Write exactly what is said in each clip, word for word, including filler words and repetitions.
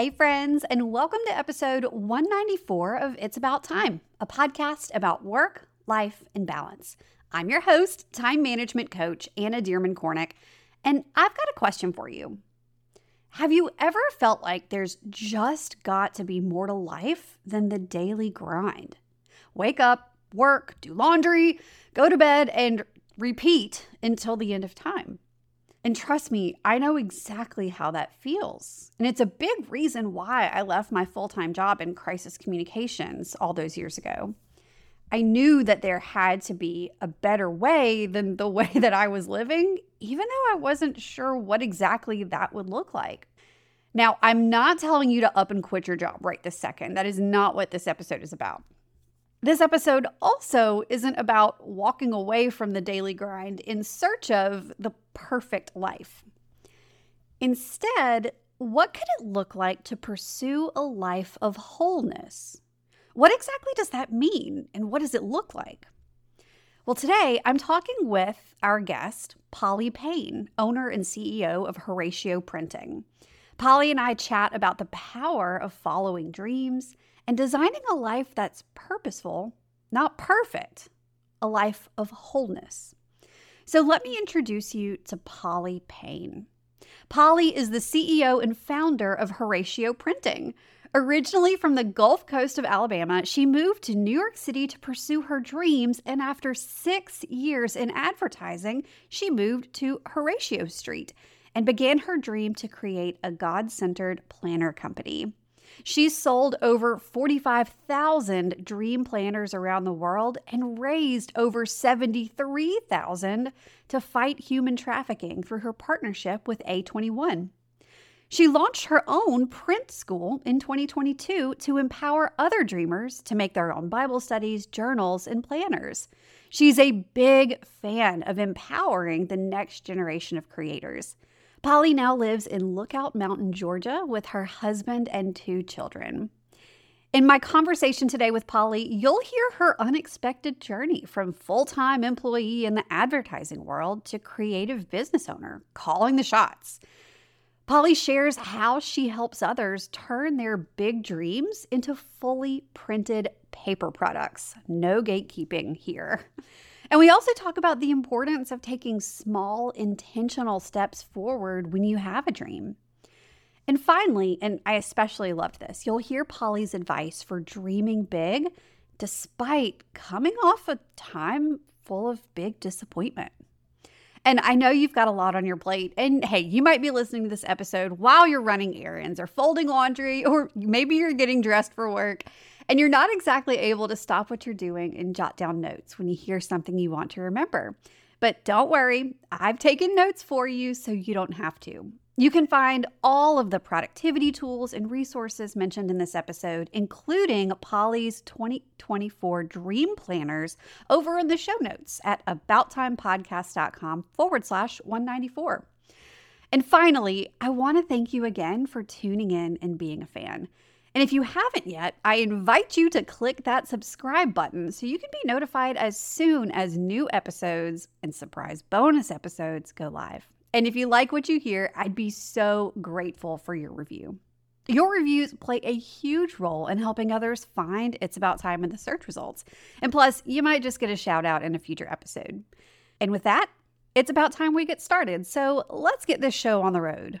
Hey friends, and welcome to episode one ninety-four of It's About Time, a podcast about work, life, and balance. I'm your host, time management coach, Anna Dearman-Kornick, and I've got a question for you. Have you ever felt like there's just got to be more to life than the daily grind? Wake up, work, do laundry, go to bed, and repeat until the end of time. And trust me, I know exactly how that feels. And it's a big reason why I left my full-time job in crisis communications all those years ago. I knew that there had to be a better way than the way that I was living, even though I wasn't sure what exactly that would look like. Now, I'm not telling you to up and quit your job right this second. That is not what this episode is about. This episode also isn't about walking away from the daily grind in search of the perfect life. Instead, what could it look like to pursue a life of wholeness? What exactly does that mean, and what does it look like? Well, today I'm talking with our guest, Polly Payne, owner and C E O of Horacio Printing. Polly and I chat about the power of following dreams and designing a life that's purposeful, not perfect, a life of wholeness. So let me introduce you to Polly Payne. Polly is the C E O and founder of Horacio Printing. Originally from the Gulf Coast of Alabama, she moved to New York City to pursue her dreams, and after six years in advertising, she moved to Horacio Street and began her dream to create a God-centered planner company. She's sold over forty-five thousand dream planners around the world and raised over seventy-three thousand dollars to fight human trafficking through her partnership with A twenty-one. She launched her own print school in twenty twenty-two to empower other dreamers to make their own Bible studies, journals, and planners. She's a big fan of empowering the next generation of creators. Polly now lives in Lookout Mountain, Georgia, with her husband and two children. In my conversation today with Polly, you'll hear her unexpected journey from full-time employee in the advertising world to creative business owner, calling the shots. Polly shares how she helps others turn their big dreams into fully printed paper products. No gatekeeping here. And we also talk about the importance of taking small, intentional steps forward when you have a dream. And finally, and I especially loved this, you'll hear Polly's advice for dreaming big despite coming off a time full of big disappointment. And I know you've got a lot on your plate, and hey, you might be listening to this episode while you're running errands or folding laundry, or maybe you're getting dressed for work, and you're not exactly able to stop what you're doing and jot down notes when you hear something you want to remember. But don't worry, I've taken notes for you so you don't have to. You can find all of the productivity tools and resources mentioned in this episode, including Polly's twenty twenty-four Dream Planners, over in the show notes at abouttimepodcast.com forward slash 194. And finally, I want to thank you again for tuning in and being a fan. And if you haven't yet, I invite you to click that subscribe button so you can be notified as soon as new episodes and surprise bonus episodes go live. And if you like what you hear, I'd be so grateful for your review. Your reviews play a huge role in helping others find It's About Time in the search results. And plus, you might just get a shout out in a future episode. And with that, it's about time we get started. So let's get this show on the road.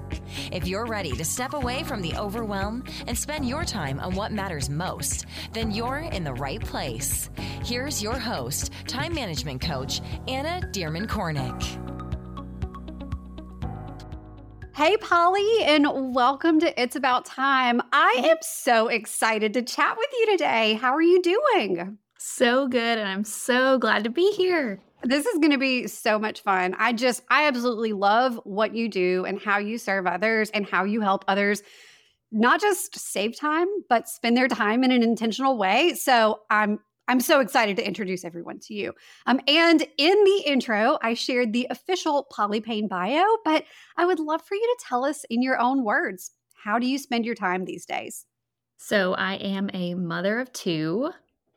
If you're ready to step away from the overwhelm and spend your time on what matters most, then you're in the right place. Here's your host, time management coach, Anna Dearman-Kornick. Hey, Polly, and welcome to It's About Time. I am so excited to chat with you today. How are you doing? So good, and I'm so glad to be here. This is going to be so much fun. I just, I absolutely love what you do and how you serve others and how you help others not just save time, but spend their time in an intentional way. So I'm I'm so excited to introduce everyone to you. Um, and in the intro, I shared the official Polly Payne bio, but I would love for you to tell us in your own words, how do you spend your time these days? So I am a mother of two,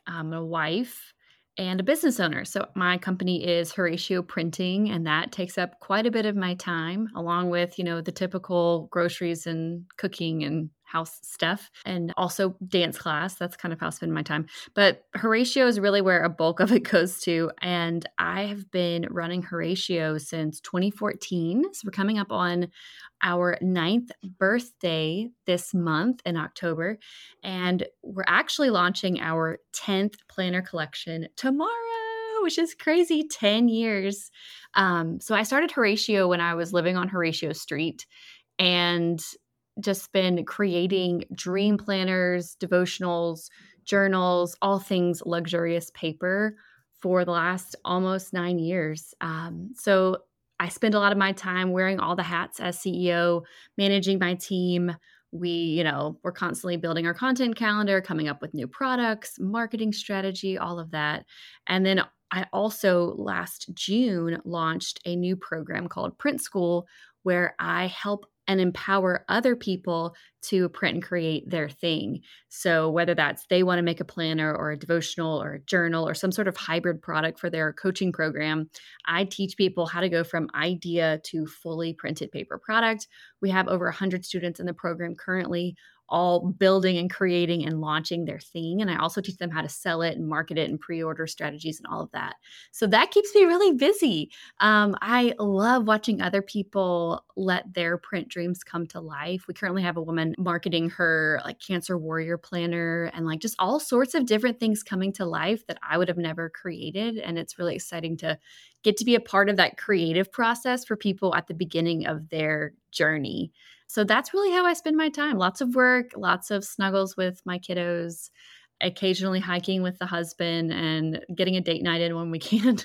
I'm a wife, and a business owner. So my company is Horacio Printing, and that takes up quite a bit of my time, along with, you know, the typical groceries and cooking and house stuff, and also dance class. That's kind of how I spend my time. But Horacio is really where a bulk of it goes to. And I have been running Horacio since twenty fourteen. So we're coming up on our ninth birthday this month in October. And we're actually launching our tenth planner collection tomorrow, which is crazy, ten years. Um, so I started Horacio when I was living on Horacio Street, and just been creating dream planners, devotionals, journals, all things luxurious paper for the last almost nine years. Um, so I spend a lot of my time wearing all the hats as C E O, managing my team. We, you know, we're constantly building our content calendar, coming up with new products, marketing strategy, all of that. And then I also last June launched a new program called Print School, where I help and empower other people to print and create their thing. So whether that's they want to make a planner or a devotional or a journal or some sort of hybrid product for their coaching program, I teach people how to go from idea to fully printed paper product. We have over one hundred students in the program currently, all building and creating and launching their thing. And I also teach them how to sell it and market it and pre-order strategies and all of that. So that keeps me really busy. Um, I love watching other people let their print dreams come to life. We currently have a woman marketing her like cancer warrior planner and like just all sorts of different things coming to life that I would have never created. And it's really exciting to get to be a part of that creative process for people at the beginning of their journey. So that's really how I spend my time. Lots of work, lots of snuggles with my kiddos, occasionally hiking with the husband, and getting a date night in when we can.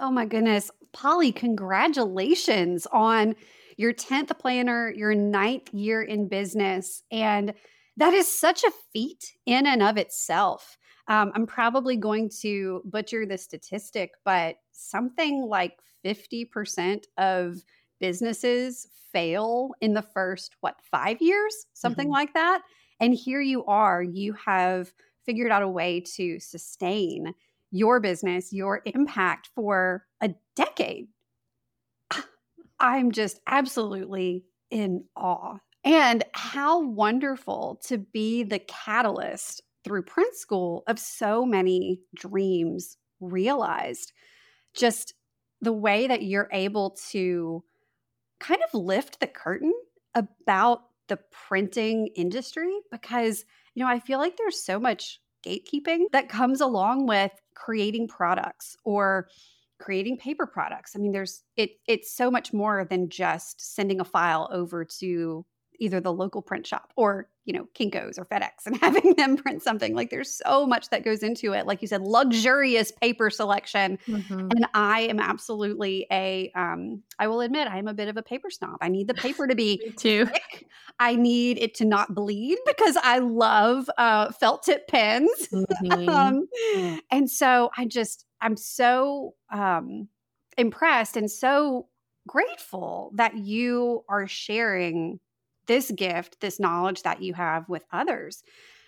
Oh my goodness. Polly, congratulations on your tenth planner, your ninth year in business. And that is such a feat in and of itself. Um, I'm probably going to butcher the statistic, but something like fifty percent of businesses fail in the first, what, five years, something mm-hmm. like that. And here you are, you have figured out a way to sustain your business, your impact for a decade. I'm just absolutely in awe. And how wonderful to be the catalyst through Print School of so many dreams realized. Just the way that you're able to kind of lift the curtain about the printing industry, because, you know, I feel like there's so much gatekeeping that comes along with creating products or creating paper products. I mean, there's it it's so much more than just sending a file over to either the local print shop or, you know, Kinko's or FedEx and having them print something. Like there's so much that goes into it. Like you said, luxurious paper selection. Mm-hmm. And I am absolutely a, um, I will admit, I am a bit of a paper snob. I need the paper to be Me too. Thick. I need it to not bleed because I love uh, felt tip pens. Mm-hmm. um, yeah. And so I just, I'm so um, impressed and so grateful that you are sharing this gift, this knowledge that you have with others.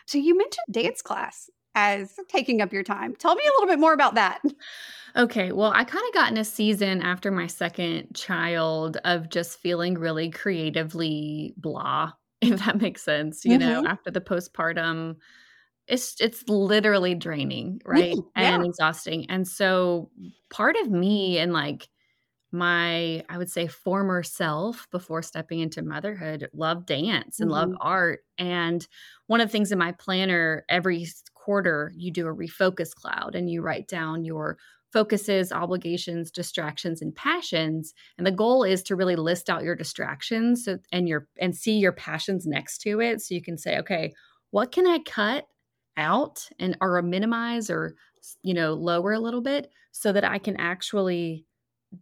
So you mentioned dance class as taking up your time. Tell me a little bit more about that. Okay. Well, I kind of got in a season after my second child of just feeling really creatively blah, if that makes sense. You mm-hmm. know, after the postpartum, it's it's literally draining, right? Mm, yeah. And exhausting. And so part of me and like my, I would say, former self before stepping into motherhood loved dance and mm-hmm. loved art. And one of the things in my planner, every quarter you do a refocus cloud and you write down your focuses, obligations, distractions, and passions. And the goal is to really list out your distractions so, and your and see your passions next to it. So you can say, okay, what can I cut out and or minimize or, you know, lower a little bit so that I can actually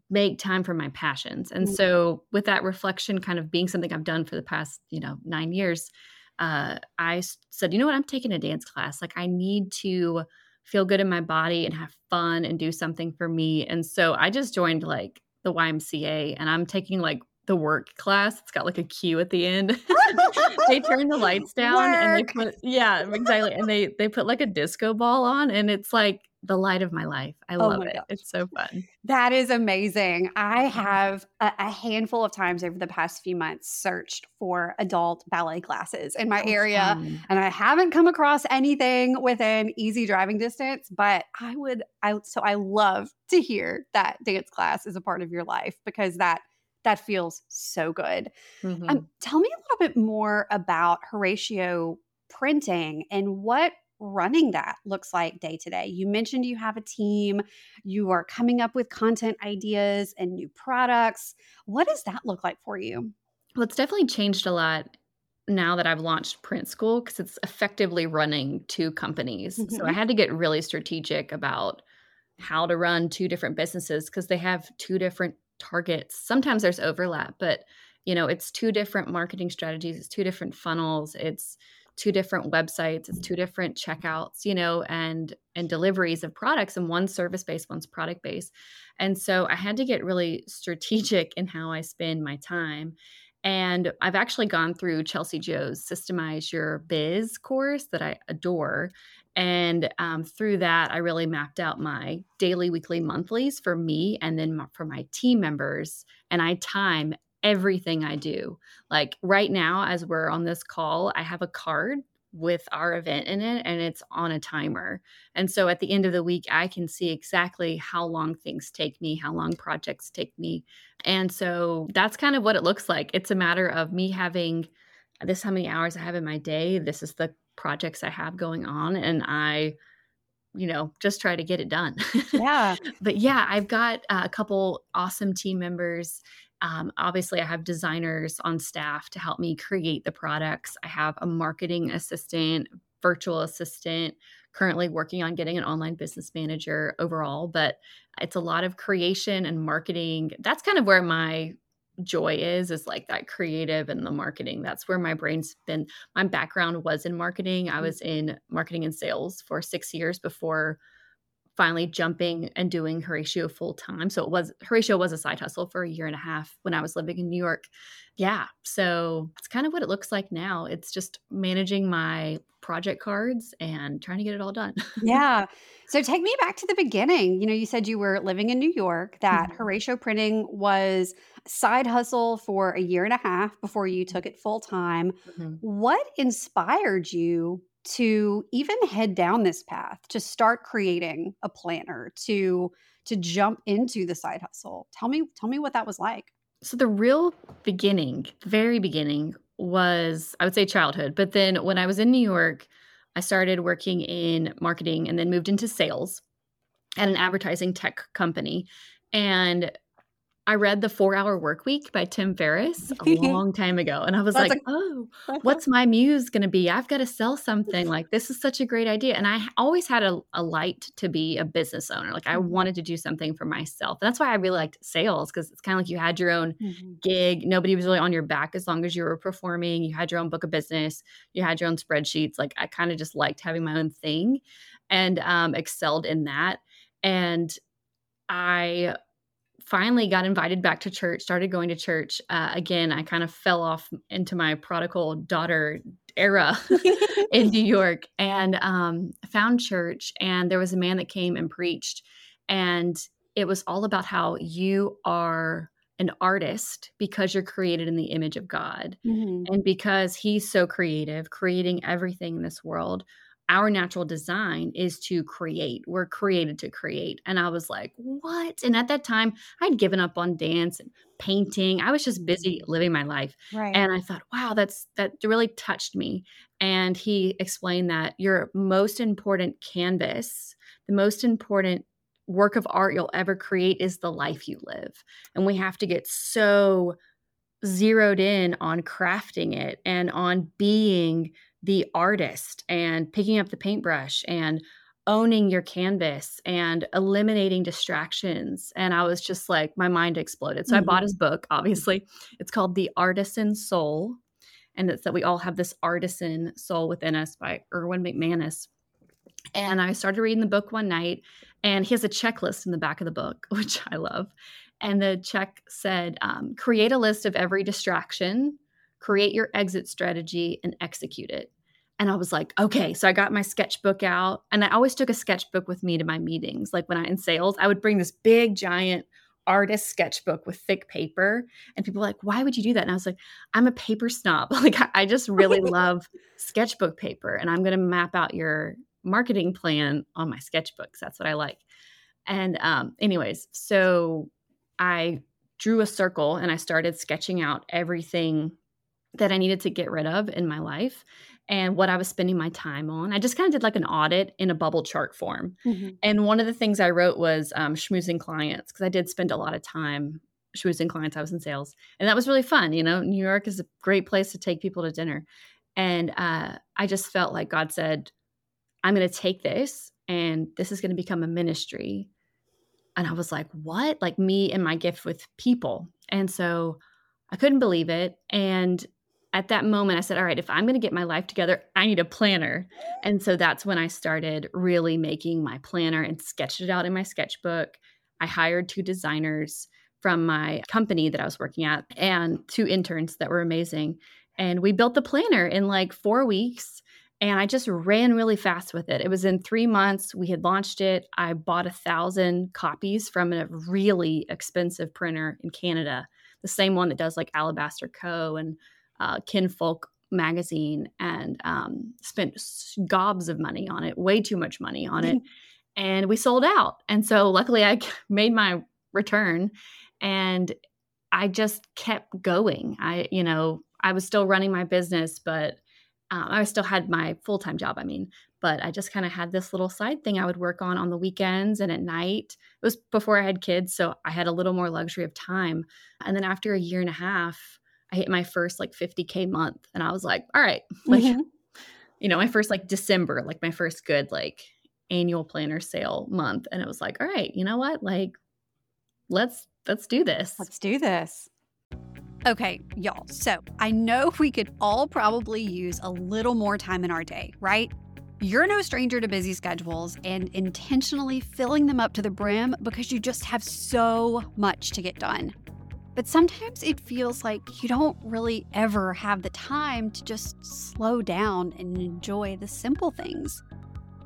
make time for my passions. And so with that reflection kind of being something I've done for the past, you know, nine years, uh, I said, you know what, I'm taking a dance class. Like, I need to feel good in my body and have fun and do something for me. And so I just joined like the Y M C A, and I'm taking like the work class. It's got like a cue at the end. They turn the lights down work. and they put, yeah, exactly. And they, they put like a disco ball on, and it's like the light of my life. I love oh it. Gosh. It's so fun. That is amazing. I have a, a handful of times over the past few months searched for adult ballet classes in my oh, area, fun. and I haven't come across anything within easy driving distance, but I would, I, so I love to hear that dance class is a part of your life, because that That feels so good. Mm-hmm. Um, tell me a little bit more about Horacio Printing and what running that looks like day to day. You mentioned you have a team. You are coming up with content ideas and new products. What does that look like for you? Well, it's definitely changed a lot now that I've launched Print School, because it's effectively running two companies. Mm-hmm. So I had to get really strategic about how to run two different businesses, because they have two different targets. Sometimes there's overlap, but you know, it's two different marketing strategies, it's two different funnels, it's two different websites, it's two different checkouts, you know, and and deliveries of products, and one's service-based, one's product-based. And so I had to get really strategic in how I spend my time. And I've actually gone through Chelsea Joe's Systemize Your Biz course that I adore. And um, through that, I really mapped out my daily, weekly, monthlies for me, and then my, for my team members. And I time everything I do. Like right now, as we're on this call, I have a card with our event in it, and it's on a timer. And so at the end of the week, I can see exactly how long things take me, how long projects take me. And so that's kind of what it looks like. It's a matter of me having this is how many hours I have in my day. This is the projects I have going on, and I, you know, just try to get it done. Yeah. But yeah, I've got a couple awesome team members. Um, obviously, I have designers on staff to help me create the products. I have a marketing assistant, virtual assistant, currently working on getting an online business manager overall, but it's a lot of creation and marketing. That's kind of where my joy is, is like that creative and the marketing. That's where my brain's been. My background was in marketing. I was in marketing and sales for six years before finally jumping and doing Horacio full time. So it was, Horacio was a side hustle for a year and a half when I was living in New York. Yeah. So that's kind of what it looks like now. It's just managing my project cards and trying to get it all done. Yeah. So take me back to the beginning. You know, you said you were living in New York, that mm-hmm. Horacio Printing was a side hustle for a year and a half before you took it full time. Mm-hmm. What inspired you to even head down this path, to start creating a planner, to to jump into the side hustle? Tell me, tell me what that was like. So the real beginning, very beginning was, I would say, childhood. But then when I was in New York, I started working in marketing and then moved into sales at an advertising tech company. And I read The Four Hour Workweek by Tim Ferriss a long time ago. And I was That's like, a- oh, what's my muse going to be? I've got to sell something. Like, this is such a great idea. And I always had a, a light to be a business owner. Like, I wanted to do something for myself. And that's why I really liked sales, because it's kind of like you had your own mm-hmm. gig. Nobody was really on your back as long as you were performing. You had your own book of business. You had your own spreadsheets. Like, I kind of just liked having my own thing and um, excelled in that. And I finally got invited back to church, started going to church. Uh, again, I kind of fell off into my prodigal daughter era in New York, and um, found church. And there was a man that came and preached. And it was all about how you are an artist because you're created in the image of God. Mm-hmm. And because he's so creative, creating everything in this world, our natural design is to create. We're created to create. And I was like, what? And at that time, I'd given up on dance and painting. I was just busy living my life. Right. And I thought, wow, that's that really touched me. And he explained that your most important canvas, the most important work of art you'll ever create is the life you live. And we have to get so zeroed in on crafting it and on being the artist and picking up the paintbrush and owning your canvas and eliminating distractions. And I was just like, my mind exploded. So mm-hmm. I bought his book, obviously. It's called The Artisan Soul. And it's that we all have this artisan soul within us by Erwin McManus. And I started reading the book one night, and he has a checklist in the back of the book, which I love. And the check said, um, create a list of every distraction, create your exit strategy, and execute it. And I was like, okay. So I got my sketchbook out, and I always took a sketchbook with me to my meetings. Like when I in sales, I would bring this big, giant artist sketchbook with thick paper, and people were like, why would you do that? And I was like, I'm a paper snob. Like I just really love sketchbook paper, and I'm going to map out your marketing plan on my sketchbooks. That's what I like. And um, anyways, so I drew a circle and I started sketching out everything that I needed to get rid of in my life and what I was spending my time on. I just kind of did like an audit in a bubble chart form. Mm-hmm. And one of the things I wrote was um, schmoozing clients, because I did spend a lot of time schmoozing clients. I was in sales, and that was really fun. You know, New York is a great place to take people to dinner. And uh, I just felt like God said, I'm going to take this and this is going to become a ministry. And I was like, what? Like me and my gift with people. And so I couldn't believe it. And at that moment, I said, all right, if I'm going to get my life together, I need a planner. And so that's when I started really making my planner and sketched it out in my sketchbook. I hired two designers from my company that I was working at and two interns that were amazing. And we built the planner in like four weeks. And I just ran really fast with it. It was in three months. We had launched it. I bought a thousand copies from a really expensive printer in Canada, the same one that does like Alabaster Co. and uh, Kinfolk magazine, and um, spent gobs of money on it, way too much money on it. And we sold out. And so luckily I made my return, and I just kept going. I, you know, I was still running my business, but Um, I still had my full-time job, I mean, but I just kind of had this little side thing I would work on on the weekends and at night. It was before I had kids, so I had a little more luxury of time. And then after a year and a half, I hit my first like fifty K month, and I was like, all right, like, mm-hmm. you know, my first like December, like my first good like annual planner sale month. And it was like, all right, you know what? Like, let's, let's do this. Let's do this. Okay, y'all, so I know we could all probably use a little more time in our day, right? You're no stranger to busy schedules and intentionally filling them up to the brim because you just have so much to get done. But sometimes it feels like you don't really ever have the time to just slow down and enjoy the simple things.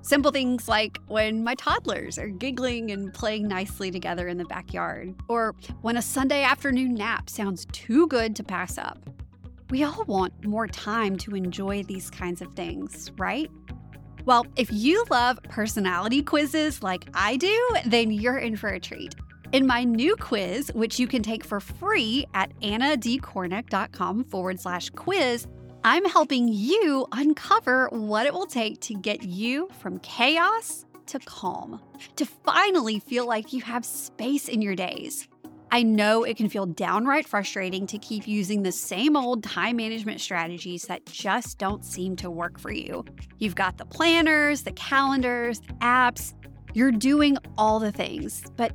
Simple things like when my toddlers are giggling and playing nicely together in the backyard, or when a Sunday afternoon nap sounds too good to pass up. We all want more time to enjoy these kinds of things, right? Well, if you love personality quizzes like I do, then you're in for a treat. In my new quiz, which you can take for free at annadkornick.com forward slash quiz, I'm helping you uncover what it will take to get you from chaos to calm, to finally feel like you have space in your days. I know it can feel downright frustrating to keep using the same old time management strategies that just don't seem to work for you. You've got the planners, the calendars, the apps. You're doing all the things, but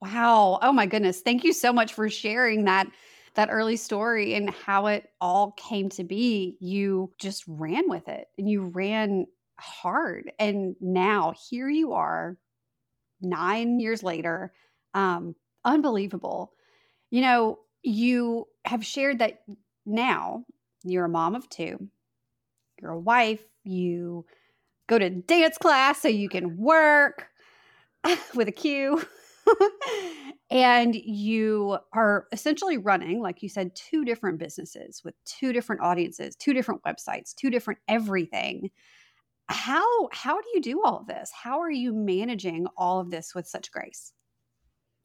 Wow. Oh my goodness. Thank you so much for sharing that, that early story and how it all came to be. You just ran with it, and you ran hard. And now here you are nine years later. Um, unbelievable. You know, you have shared that now You're a mom of two. You're a wife. You go to dance class so you can work with a Q. And you are essentially running, like you said, two different businesses with two different audiences, two different websites, two different everything. How how do you do all of this? How are you managing all of this with such grace?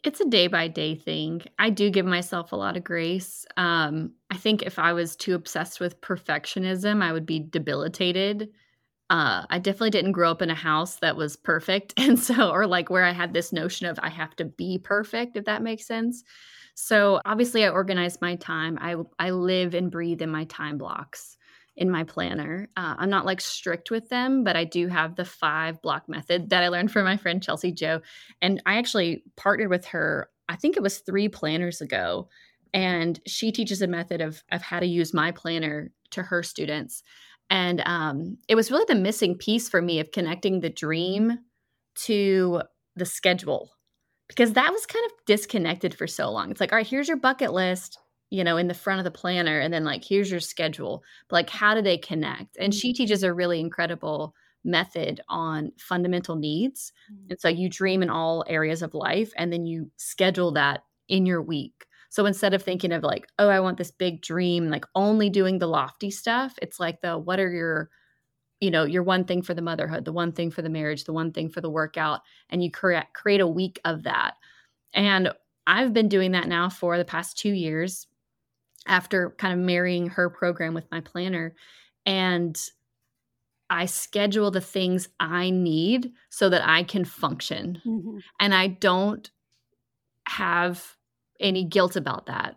It's a day by day thing. I do give myself a lot of grace. Um, I think if I was too obsessed with perfectionism, I would be debilitated. Uh, I definitely didn't grow up in a house that was perfect. And so, or like where I had this notion of I have to be perfect, if that makes sense. So obviously I organize my time. I, I live and breathe in my time blocks in my planner. Uh, I'm not like strict with them, but I do have the five block method that I learned from my friend, Chelsea Joe. And I actually partnered with her, I think it was three planners ago. And she teaches a method of, of how to use my planner to her students. And um, it was really the missing piece for me of connecting the dream to the schedule, because that was kind of disconnected for so long. It's like, all right, here's your bucket list, you know, in the front of the planner, and then like, here's your schedule. But like, how do they connect? And she teaches a really incredible method on fundamental needs. Mm-hmm. And so you dream in all areas of life, and then you schedule that in your week. So instead of thinking of like, oh, I want this big dream, like only doing the lofty stuff, it's like the, what are your, you know, your one thing for the motherhood, the one thing for the marriage, the one thing for the workout, and you cre- create a week of that. And I've been doing that now for the past two years after kind of marrying her program with my planner. And I schedule the things I need so that I can function. Mm-hmm. And I don't have any guilt about that.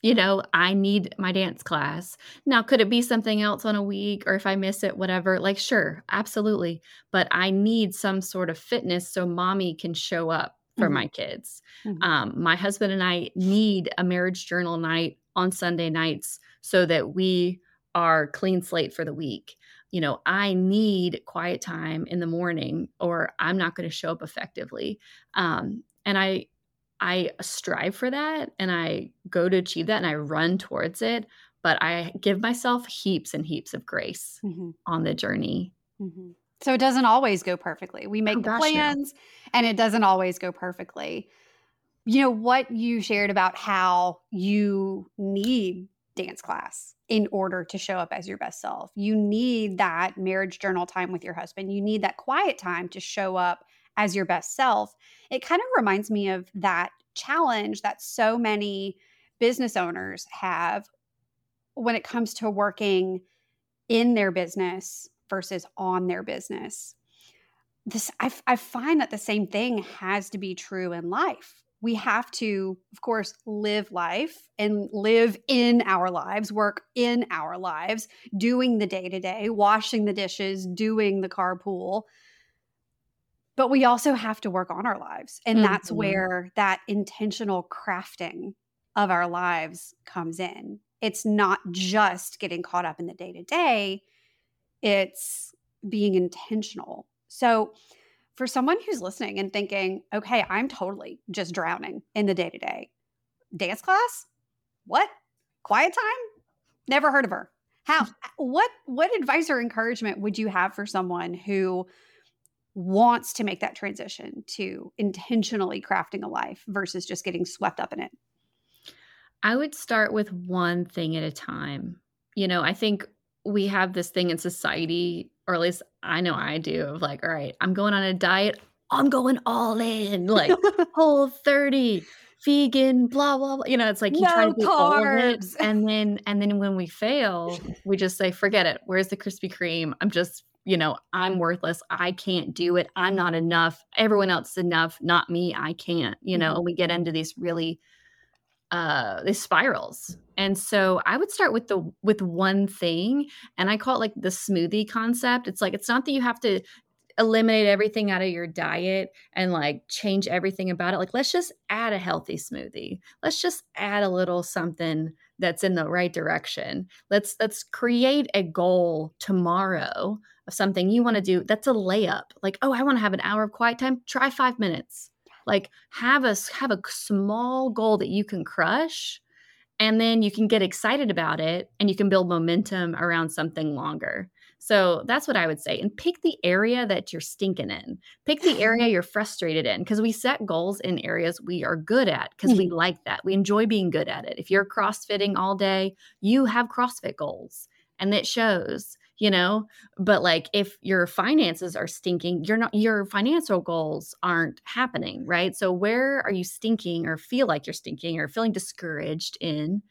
You know, I need my dance class. Now, could it be something else on a week, or if I miss it, whatever? Like, sure, absolutely. But I need some sort of fitness so mommy can show up for mm-hmm. my kids. Mm-hmm. Um, my husband and I need a marriage journal night on Sunday nights so that we are clean slate for the week. You know, I need quiet time in the morning, or I'm not going to show up effectively. Um, and I, I strive for that, and I go to achieve that, and I run towards it, but I give myself heaps and heaps of grace mm-hmm. on the journey. Mm-hmm. So it doesn't always go perfectly. We make oh, the gosh, plans no. and it doesn't always go perfectly. You know, what you shared about how you need dance class in order to show up as your best self. You need that marriage journal time with your husband. You need that quiet time to show up as your best self. It kind of reminds me of that challenge that so many business owners have when it comes to working in their business versus on their business. This I, I find that the same thing has to be true in life. We have to, of course, live life and live in our lives, work in our lives, doing the day-to-day, washing the dishes, doing the carpool. But we also have to work on our lives. And mm-hmm. that's where that intentional crafting of our lives comes in. It's not just getting caught up in the day-to-day. It's being intentional. So for someone who's listening and thinking, okay, I'm totally just drowning in the day-to-day. Dance class? What? Quiet time? Never heard of her. How? What, what advice or encouragement would you have for someone who wants to make that transition to intentionally crafting a life versus just getting swept up in it? I would start with one thing at a time. You know, I think we have this thing in society, or at least I know I do, of like, all right, I'm going on a diet. I'm going all in, like Whole thirty, vegan, blah, blah, blah. You know, it's like you no try to do carbs. all of it. And then, and then when we fail, we just say, forget it. Where's the Krispy Kreme? I'm just you know, I'm worthless. I can't do it. I'm not enough. Everyone else is enough. Not me. I can't, you know, mm-hmm. and we get into these really, uh, these spirals. And so I would start with the, with one thing. And I call it like the smoothie concept. It's like, it's not that you have to eliminate everything out of your diet and like change everything about it. Like, let's just add a healthy smoothie. Let's just add a little something that's in the right direction. Let's, let's create a goal tomorrow of something you want to do. That's a layup. Like, oh, I want to have an hour of quiet time. Try five minutes. Like have a, have a small goal that you can crush. And then you can get excited about it and you can build momentum around something longer. So that's what I would say. And pick the area that you're stinking in. Pick the area you're frustrated in, because we set goals in areas we are good at because we like that. We enjoy being good at it. If you're CrossFitting all day, you have CrossFit goals and it shows, you know. But like if your finances are stinking, you're not, your financial goals aren't happening, right? So where are you stinking or feel like you're stinking or feeling discouraged in?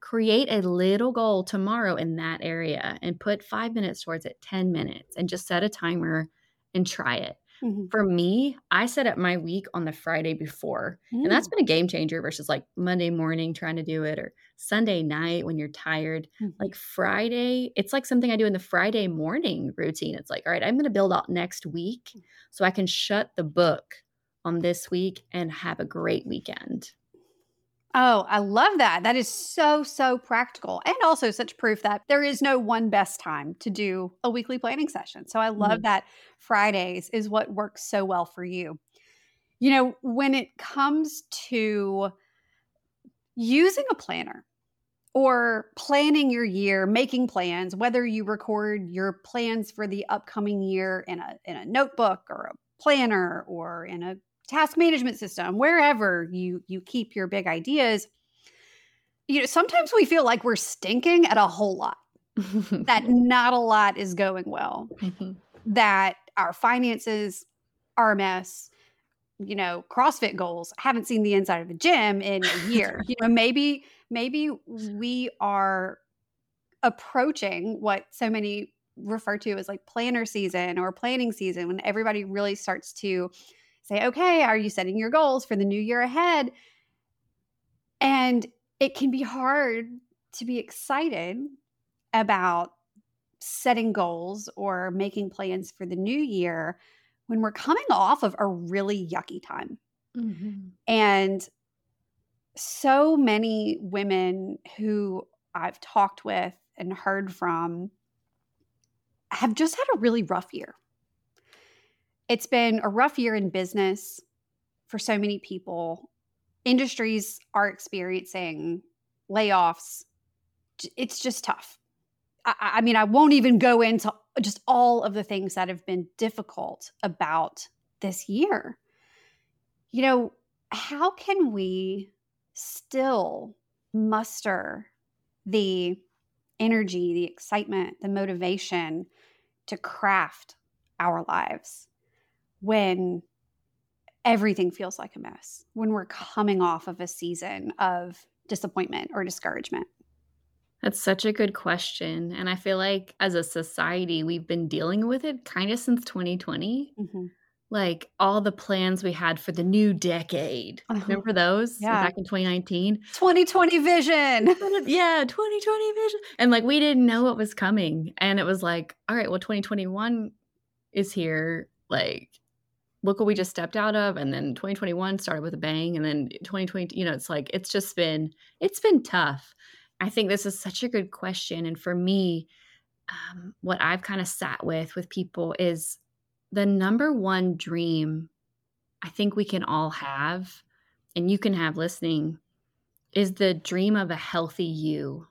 Create a little goal tomorrow in that area and put five minutes towards it, ten minutes, and just set a timer and try it. Mm-hmm. For me, I set up my week on the Friday before, mm. and that's been a game changer versus like Monday morning trying to do it or Sunday night when you're tired. Mm-hmm. Like Friday, it's like something I do in the Friday morning routine. It's like, all right, I'm going to build out next week so I can shut the book on this week and have a great weekend. Oh, I love that. That is so, so practical, and also such proof that there is no one best time to do a weekly planning session. So I love mm-hmm. that Fridays is what works so well for you. You know, when it comes to using a planner or planning your year, making plans, whether you record your plans for the upcoming year in a in a notebook or a planner or in a task management system, wherever you you keep your big ideas, you know, sometimes we feel like we're stinking at a whole lot, that not a lot is going well, mm-hmm. that our finances are a mess, you know, CrossFit goals, haven't seen the inside of a gym in a year. You know, maybe, maybe we are approaching what so many refer to as like planner season or planning season, when everybody really starts to say, okay, are you setting your goals for the new year ahead? And it can be hard to be excited about setting goals or making plans for the new year when we're coming off of a really yucky time. Mm-hmm. And so many women who I've talked with and heard from have just had a really rough year. It's been a rough year in business for so many people. Industries are experiencing layoffs. It's just tough. I, I mean, I won't even go into just all of the things that have been difficult about this year. You know, how can we still muster the energy, the excitement, the motivation to craft our lives when everything feels like a mess, when we're coming off of a season of disappointment or discouragement? That's such a good question. And I feel like as a society, we've been dealing with it kind of since twenty twenty. Mm-hmm. Like all the plans we had for the new decade. Uh-huh. Remember those yeah. back in twenty nineteen? twenty twenty vision. Yeah, twenty twenty vision. And like we didn't know what was coming. And it was like, all right, well, twenty twenty-one is here. Like, look what we just stepped out of. And then twenty twenty-one started with a bang. And then twenty twenty, you know, it's like, it's just been, it's been tough. I think this is such a good question. And for me, um, what I've kind of sat with, with people is the number one dream I think we can all have, and you can have listening, is the dream of a healthy you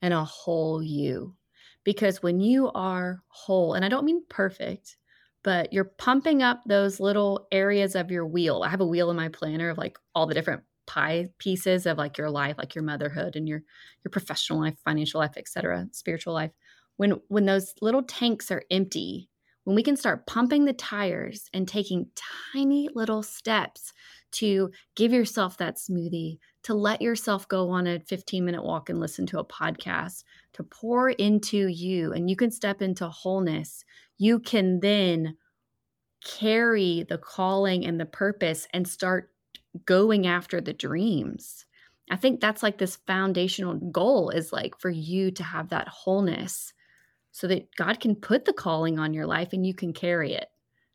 and a whole you. Because when you are whole, and I don't mean perfect, but you're pumping up those little areas of your wheel. I have a wheel in my planner of like all the different pie pieces of like your life, like your motherhood and your your professional life, financial life, et cetera, spiritual life. When when those little tanks are empty, when we can start pumping the tires and taking tiny little steps to give yourself that smoothie, to let yourself go on a fifteen minute walk and listen to a podcast, to pour into you, and you can step into wholeness, you can then carry the calling and the purpose and start going after the dreams. I think that's like this foundational goal is like for you to have that wholeness so that God can put the calling on your life and you can carry it,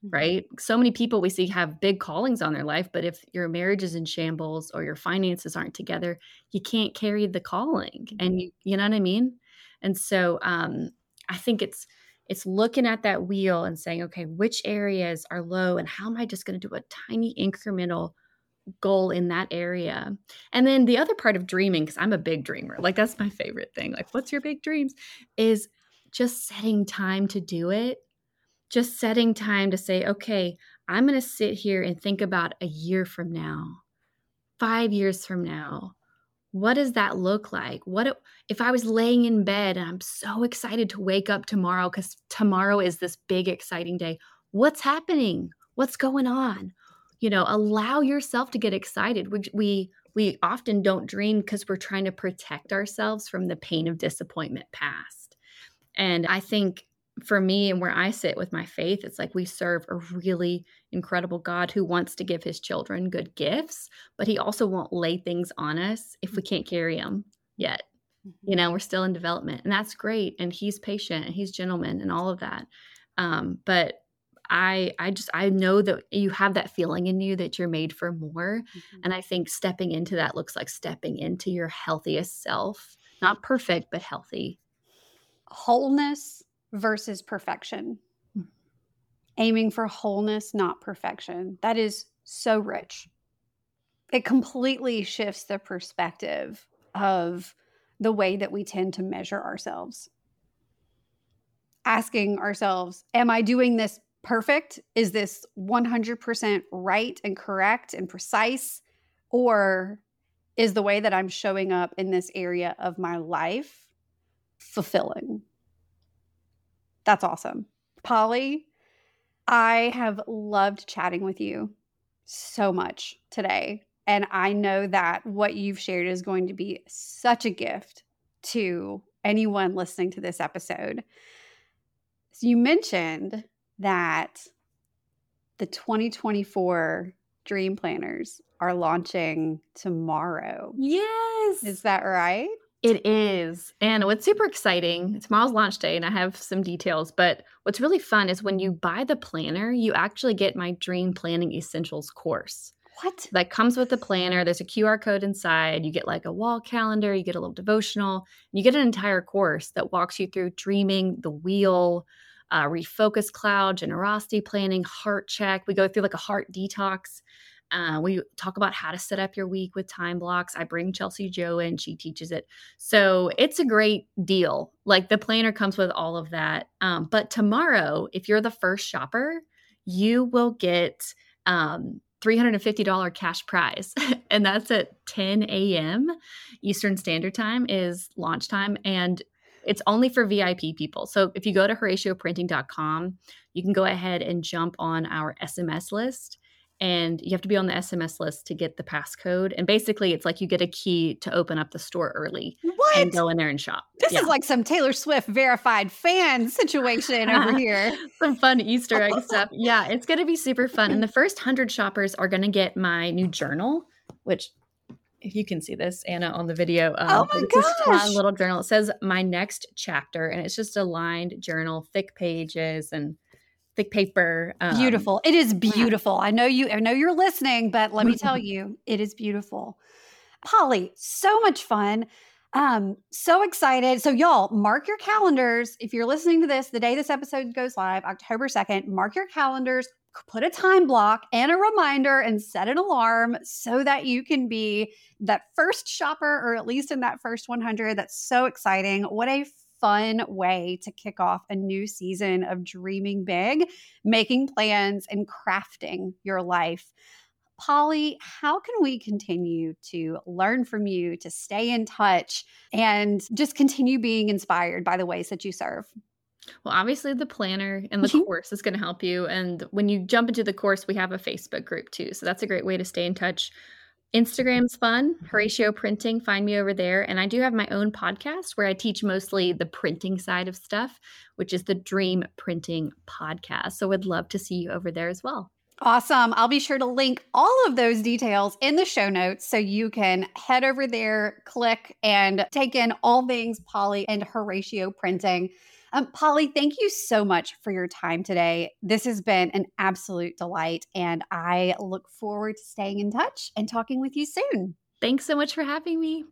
right? So many people we see have big callings on their life, but if your marriage is in shambles or your finances aren't together, you can't carry the calling. Mm-hmm. And you, you know what I mean? And so um, I think it's, it's looking at that wheel and saying, okay, which areas are low and how am I just going to do a tiny incremental goal in that area. And then the other part of dreaming, because I'm a big dreamer, like that's my favorite thing. Like, what's your big dreams? Is just setting time to do it. Just setting time to say, okay, I'm going to sit here and think about a year from now, five years from now. What does that look like? What it, if I was laying in bed and I'm so excited to wake up tomorrow because tomorrow is this big, exciting day. What's happening? What's going on? You know, allow yourself to get excited. We we, we often don't dream because we're trying to protect ourselves from the pain of disappointment past. And I think for me and where I sit with my faith, it's like we serve a really incredible God who wants to give his children good gifts, but he also won't lay things on us if we can't carry them yet. Mm-hmm. You know, we're still in development, and that's great. And he's patient and he's gentleman and all of that. Um, but I, I just, I know that you have that feeling in you that you're made for more. Mm-hmm. And I think stepping into that looks like stepping into your healthiest self, not perfect, but healthy. Wholeness versus perfection. Mm-hmm. Aiming for wholeness, not perfection. That is so rich. It completely shifts the perspective of the way that we tend to measure ourselves. Asking ourselves, am I doing this perfect? Is this one hundred percent right and correct and precise? Or is the way that I'm showing up in this area of my life fulfilling? That's awesome. Polly, I have loved chatting with you so much today. And I know that what you've shared is going to be such a gift to anyone listening to this episode. So you mentioned that the twenty twenty-four Dream Planners are launching tomorrow. Yes. Is that right? It is. And what's super exciting, tomorrow's launch day and I have some details, but what's really fun is when you buy the planner, you actually get my Dream Planning Essentials course. What? That comes with the planner. There's a Q R code inside. You get like a wall calendar. You get a little devotional. You get an entire course that walks you through dreaming, the wheel, Uh, refocus cloud, generosity planning, heart check. We go through like a heart detox. Uh, we talk about how to set up your week with time blocks. I bring Chelsea Joe in. She teaches it. So it's a great deal. Like the planner comes with all of that. Um, but tomorrow, if you're the first shopper, you will get um, three hundred fifty dollars cash prize. And that's at ten a.m. Eastern Standard Time is launch time. And it's only for V I P people. So if you go to Horacio Printing dot com, you can go ahead and jump on our S M S list. And you have to be on the S M S list to get the passcode. And basically, it's like you get a key to open up the store early. What? And go in there and shop. This yeah. is like some Taylor Swift verified fan situation over here. Some fun Easter egg stuff. Yeah, it's going to be super fun. And the first one hundred shoppers are going to get my new journal, which... if you can see this, Anna, on the video. Um, oh, my gosh. It's a fun little journal. It says my next chapter, and it's just a lined journal, thick pages and thick paper. Um, beautiful. It is beautiful. Yeah. I know you. I know you're listening, but let me tell you, it is beautiful. Polly, so much fun. Um, so excited. So y'all, mark your calendars. If you're listening to this, the day this episode goes live, October second, mark your calendars. Put a time block and a reminder and set an alarm so that you can be that first shopper, or at least in that first one hundred. That's so exciting. What a fun way to kick off a new season of dreaming big, making plans, and crafting your life. Polly, how can we continue to learn from you, to stay in touch, and just continue being inspired by the ways that you serve? Well, obviously the planner and the course is going to help you. And when you jump into the course, we have a Facebook group too. So that's a great way to stay in touch. Instagram's fun, Horacio Printing, find me over there. And I do have my own podcast where I teach mostly the printing side of stuff, which is the Dream Printing Podcast. So would love to see you over there as well. Awesome. I'll be sure to link all of those details in the show notes so you can head over there, click, and take in all things Polly and Horacio Printing. Um, Polly, thank you so much for your time today. This has been an absolute delight, and I look forward to staying in touch and talking with you soon. Thanks so much for having me.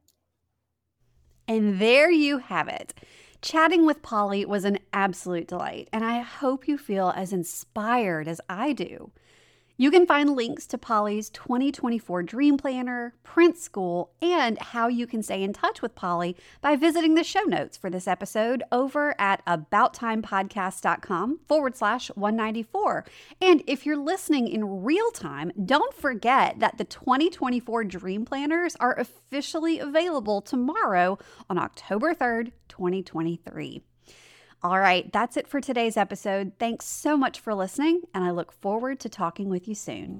And there you have it. Chatting with Polly was an absolute delight, and I hope you feel as inspired as I do. You can find links to Polly's twenty twenty-four Dream Planner, Print School, and how you can stay in touch with Polly by visiting the show notes for this episode over at abouttimepodcast.com forward slash 194. And if you're listening in real time, don't forget that the twenty twenty-four Dream Planners are officially available tomorrow on October third, twenty twenty-three. All right, that's it for today's episode. Thanks so much for listening, and I look forward to talking with you soon.